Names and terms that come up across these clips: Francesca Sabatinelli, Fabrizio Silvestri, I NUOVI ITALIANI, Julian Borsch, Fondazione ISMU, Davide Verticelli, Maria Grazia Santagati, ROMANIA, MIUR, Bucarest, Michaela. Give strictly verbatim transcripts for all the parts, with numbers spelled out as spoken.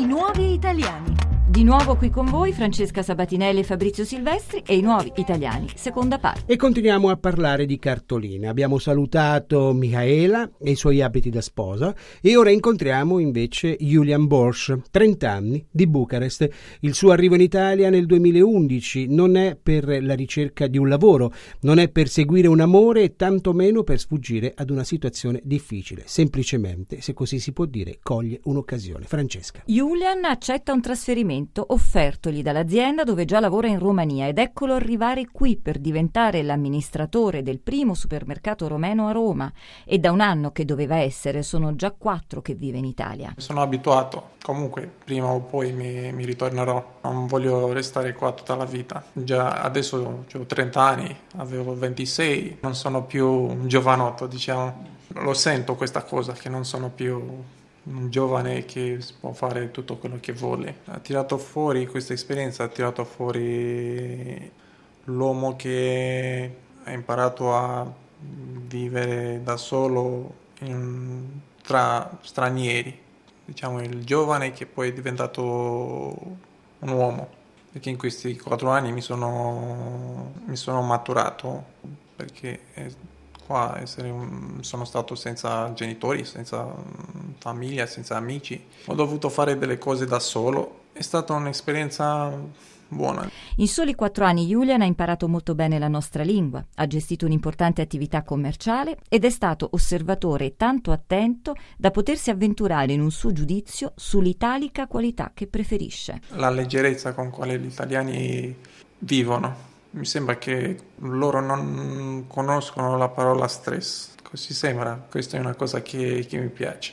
I nuovi italiani. Di nuovo qui con voi Francesca Sabatinelli e Fabrizio Silvestri e I nuovi italiani, seconda parte. E continuiamo a parlare di cartoline. Abbiamo salutato Michaela e i suoi abiti da sposa e ora incontriamo invece Julian Borsch, trenta anni, di Bucarest. Il suo arrivo in Italia nel duemilaundici non è per la ricerca di un lavoro, non è per seguire un amore e tantomeno per sfuggire ad una situazione difficile. Semplicemente, se così si può dire, coglie un'occasione. Francesca. Julian accetta un trasferimento offertogli dall'azienda dove già lavora in Romania ed eccolo arrivare qui per diventare l'amministratore del primo supermercato romeno a Roma, e da un anno che doveva essere sono già quattro che vive in Italia. Sono abituato, comunque prima o poi mi, mi ritornerò, non voglio restare qua tutta la vita. Già adesso ho trenta anni, avevo ventisei, non sono più un giovanotto, diciamo. Lo sento questa cosa che non sono più un giovane che può fare tutto quello che vuole. Ha tirato fuori questa esperienza, ha tirato fuori l'uomo che ha imparato a vivere da solo in, tra stranieri, diciamo il giovane che poi è diventato un uomo, perché in questi quattro anni mi sono, mi sono maturato, perché è, qua essere un, sono stato senza genitori, senza famiglia, senza amici. Ho dovuto fare delle cose da solo. È stata un'esperienza buona. In soli quattro anni Julian ha imparato molto bene la nostra lingua, ha gestito un'importante attività commerciale ed è stato osservatore tanto attento da potersi avventurare in un suo giudizio sull'italica qualità che preferisce. La leggerezza con quale gli italiani vivono. Mi sembra che loro non conoscono la parola stress, così sembra. Questa è una cosa che, che mi piace.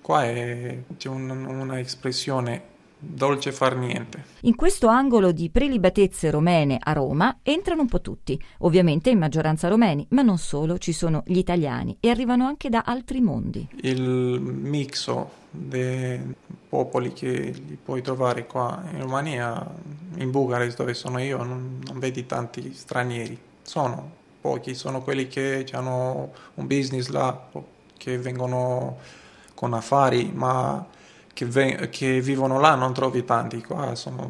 Qua è, c'è un, una espressione dolce far niente. In questo angolo di prelibatezze romene a Roma entrano un po' tutti, ovviamente in maggioranza romeni, ma non solo, ci sono gli italiani e arrivano anche da altri mondi. Il mixo dei popoli che li puoi trovare qua in Romania, in Bucarest dove sono io, non, non vedi tanti stranieri, sono pochi, sono quelli che hanno un business là, che vengono con affari, ma Che, ven- che vivono là non trovi tanti, qua sono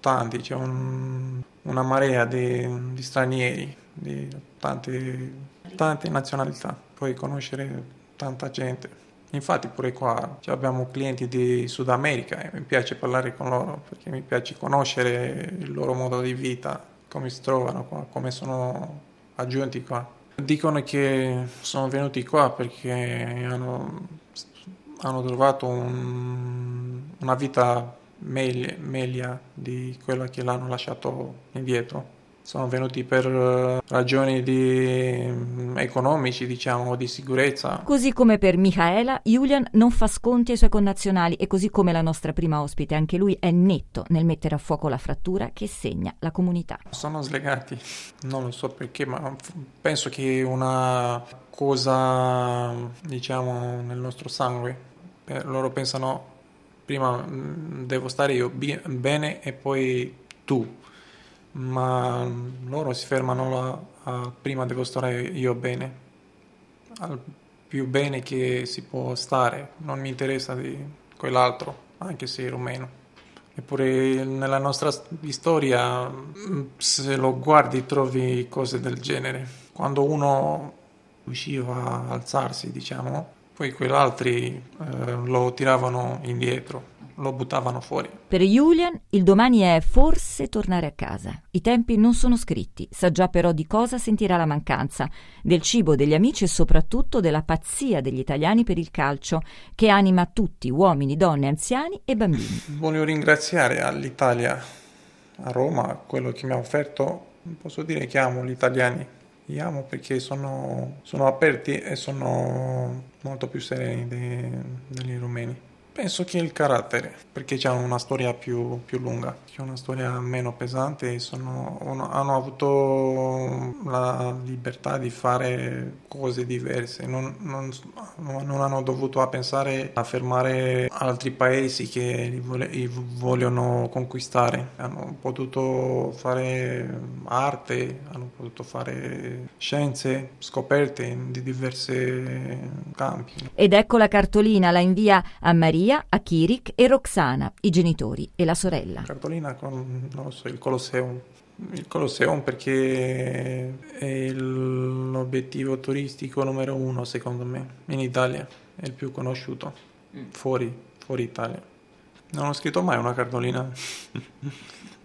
tanti, c'è un, una marea di, di stranieri, di tante, tante nazionalità, puoi conoscere tanta gente. Infatti pure qua abbiamo clienti di Sud America e mi piace parlare con loro perché mi piace conoscere il loro modo di vita, come si trovano qua, come sono aggiunti qua. Dicono che sono venuti qua perché hanno... hanno trovato un, una vita meglio, meglio di quella che l'hanno lasciato indietro. Sono venuti per ragioni di, economici, diciamo, di sicurezza. Così come per Michaela, Julian non fa sconti ai suoi connazionali e così come la nostra prima ospite, anche lui è netto nel mettere a fuoco la frattura che segna la comunità. Sono slegati, non lo so perché, ma penso che è una cosa, diciamo, nel nostro sangue. Loro pensano, prima devo stare io bene e poi tu. Ma loro si fermano là, a, prima devo stare io bene, al più bene che si può stare, non mi interessa di quell'altro, anche se è rumeno. Eppure nella nostra storia, se lo guardi, trovi cose del genere. Quando uno riusciva a alzarsi, diciamo, poi quell'altro eh, lo tiravano indietro. Lo buttavano fuori. Per Julian il domani è forse tornare a casa. I tempi non sono scritti, sa già però di cosa sentirà la mancanza, del cibo, degli amici e soprattutto della pazzia degli italiani per il calcio che anima tutti, uomini, donne, anziani e bambini. Voglio ringraziare all'Italia, a Roma, quello che mi ha offerto. Posso dire che amo gli italiani, li amo perché sono, sono aperti e sono molto più sereni dei, degli rumeni. Penso che il carattere, perché hanno una storia più, più lunga, c'è una storia meno pesante, sono, hanno avuto la libertà di fare cose diverse, non, non, non hanno dovuto pensare a fermare altri paesi che li, vole, li vogliono conquistare, hanno potuto fare arte, hanno potuto fare scienze, scoperte di diversi campi. Ed ecco la cartolina, la invia a Maria Maria, Akirik e Roxana, i genitori e la sorella. Cartolina con non so, il Colosseum. Il Colosseum perché è l'obiettivo turistico numero uno, secondo me, in Italia. È il più conosciuto, fuori, fuori Italia. Non ho scritto mai una cartolina.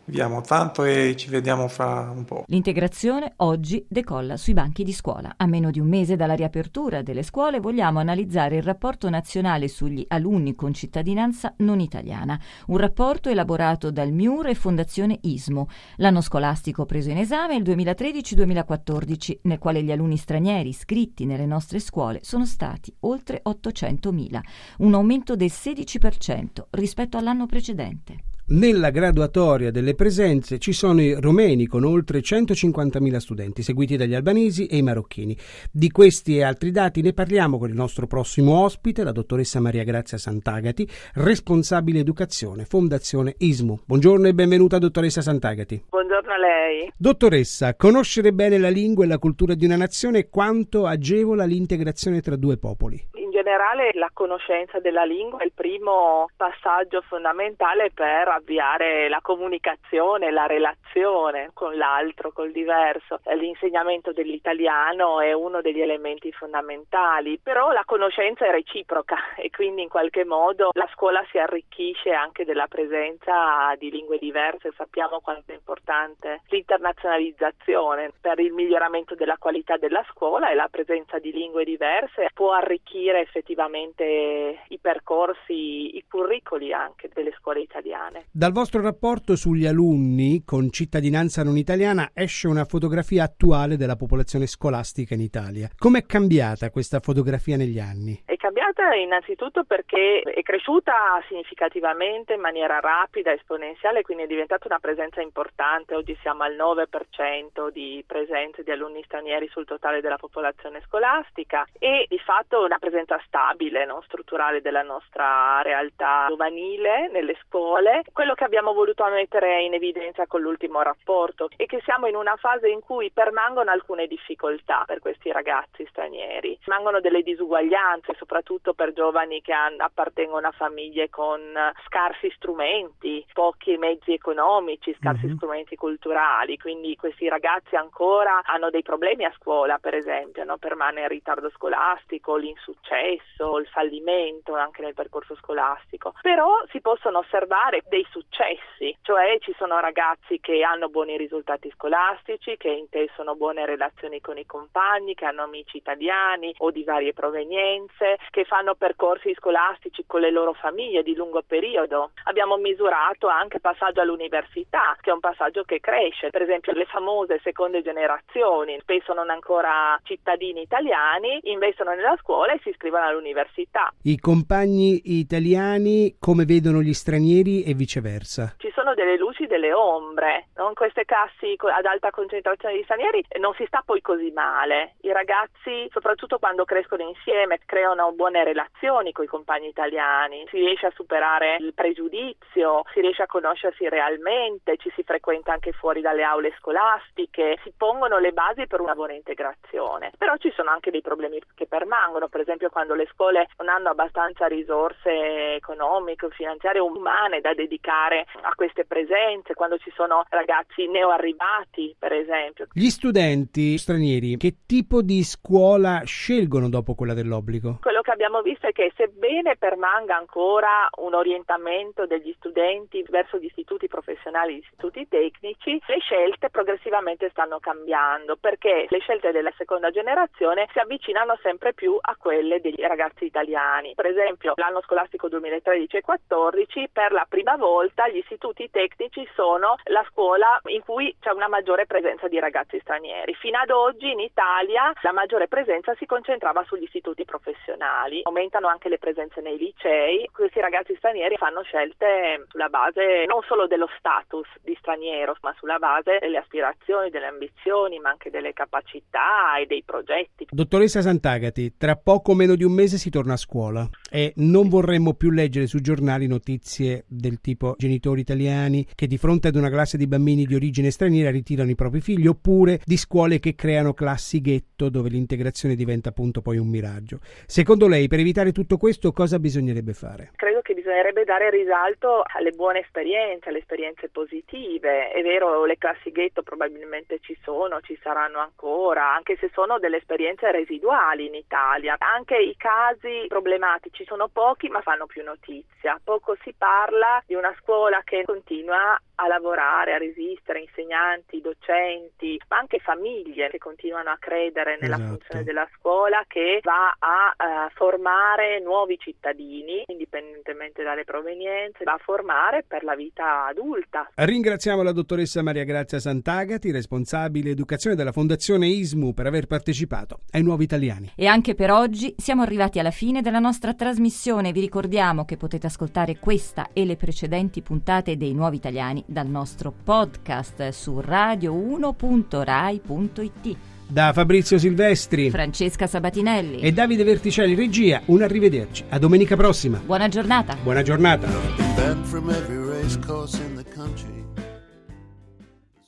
Vi amo tanto e ci vediamo fra un po'. L'integrazione oggi decolla sui banchi di scuola. A meno di un mese dalla riapertura delle scuole vogliamo analizzare il rapporto nazionale sugli alunni con cittadinanza non italiana, un rapporto elaborato dal M I U R e Fondazione I S M U. L'anno scolastico preso in esame è il duemilatredici duemilaquattordici, nel quale gli alunni stranieri iscritti nelle nostre scuole sono stati oltre ottocentomila, un aumento del sedici per cento rispetto all'anno precedente. Nella graduatoria delle presenze ci sono i romeni con oltre centocinquantamila studenti, seguiti dagli albanesi e i marocchini. Di questi e altri dati ne parliamo con il nostro prossimo ospite, la dottoressa Maria Grazia Santagati, responsabile educazione, Fondazione I S M U. Buongiorno e benvenuta, dottoressa Santagati. Buongiorno a lei. Dottoressa, conoscere bene la lingua e la cultura di una nazione quanto agevola l'integrazione tra due popoli? In generale la conoscenza della lingua è il primo passaggio fondamentale per avviare la comunicazione, la relazione con l'altro, col diverso. L'insegnamento dell'italiano è uno degli elementi fondamentali, però la conoscenza è reciproca e quindi in qualche modo la scuola si arricchisce anche della presenza di lingue diverse. Sappiamo quanto è importante l'internazionalizzazione per il miglioramento della qualità della scuola, e la presenza di lingue diverse può arricchire effettivamente i percorsi, i curricoli anche delle scuole italiane. Dal vostro rapporto sugli alunni con cittadinanza non italiana esce una fotografia attuale della popolazione scolastica in Italia. Com'è cambiata questa fotografia negli anni? È cambiata innanzitutto perché è cresciuta significativamente in maniera rapida, esponenziale, quindi è diventata una presenza importante. Oggi siamo al nove per cento di presenze di alunni stranieri sul totale della popolazione scolastica, e di fatto una presenza stabile, non strutturale, della nostra realtà giovanile nelle scuole. Quello che abbiamo voluto mettere in evidenza con l'ultimo rapporto è che siamo in una fase in cui permangono alcune difficoltà per questi ragazzi stranieri, permangono delle disuguaglianze, soprattutto per giovani che appartengono a famiglie con scarsi strumenti, pochi mezzi economici, scarsi mm-hmm. strumenti culturali, quindi questi ragazzi ancora hanno dei problemi a scuola, per esempio, no? Permane il ritardo scolastico, l'insuccesso, il fallimento anche nel percorso scolastico. Però si possono osservare dei successi, cioè ci sono ragazzi che hanno buoni risultati scolastici, che intessono buone relazioni con i compagni, che hanno amici italiani o di varie provenienze, che fanno percorsi scolastici con le loro famiglie di lungo periodo. Abbiamo misurato anche passaggio all'università, che è un passaggio che cresce, per esempio le famose seconde generazioni, spesso non ancora cittadini italiani, investono nella scuola e si iscrivono all'università. I compagni italiani come vedono gli stranieri e viceversa? Ci sono delle luci, delle ombre. In queste classi ad alta concentrazione di stranieri non si sta poi così male. I ragazzi, soprattutto quando crescono insieme, creano buone relazioni con i compagni italiani, si riesce a superare il pregiudizio, si riesce a conoscersi realmente, ci si frequenta anche fuori dalle aule scolastiche, si pongono le basi per una buona integrazione. Però ci sono anche dei problemi che permangono, per esempio quando le scuole non hanno abbastanza risorse economiche, finanziarie, umane da dedicare a queste presenze, quando ci sono ragazzi neoarrivati, per esempio. Gli studenti stranieri che tipo di scuola scelgono dopo quella dell'obbligo? Quello che abbiamo visto è che, sebbene permanga ancora un orientamento degli studenti verso gli istituti professionali, gli istituti tecnici, le scelte progressivamente stanno cambiando, perché le scelte della seconda generazione si avvicinano sempre più a quelle degli ragazzi italiani. Per esempio l'anno scolastico duemilatredici quattordici per la prima volta gli istituti tecnici sono la scuola in cui c'è una maggiore presenza di ragazzi stranieri. Fino ad oggi in Italia la maggiore presenza si concentrava sugli istituti professionali, aumentano anche le presenze nei licei. Questi ragazzi stranieri fanno scelte sulla base non solo dello status di straniero, ma sulla base delle aspirazioni, delle ambizioni, ma anche delle capacità e dei progetti. Dottoressa Santagati, tra poco Poco meno di un mese si torna a scuola e non vorremmo più leggere sui giornali notizie del tipo genitori italiani che di fronte ad una classe di bambini di origine straniera ritirano i propri figli, oppure di scuole che creano classi ghetto dove l'integrazione diventa appunto poi un miraggio. Secondo lei, per evitare tutto questo, cosa bisognerebbe fare? Credo che bisogna bisognerebbe dare risalto alle buone esperienze, alle esperienze positive. È vero, le classi ghetto probabilmente ci sono, ci saranno ancora, anche se sono delle esperienze residuali in Italia. Anche i casi problematici sono pochi, ma fanno più notizia. Poco si parla di una scuola che continua a lavorare, a resistere, insegnanti, docenti, ma anche famiglie che continuano a credere nella esatto. funzione della scuola, che va a eh, formare nuovi cittadini, indipendentemente dalle provenienze, va a formare per la vita adulta. Ringraziamo la dottoressa Maria Grazia Santagati, responsabile educazione della Fondazione I S M U, per aver partecipato ai Nuovi Italiani. E anche per oggi siamo arrivati alla fine della nostra trasmissione. Vi ricordiamo che potete ascoltare questa e le precedenti puntate dei Nuovi Italiani dal nostro podcast su radio uno punto rai punto it. Da Fabrizio Silvestri, Francesca Sabatinelli e Davide Verticelli regia, un arrivederci a domenica prossima. Buona giornata. Buona giornata.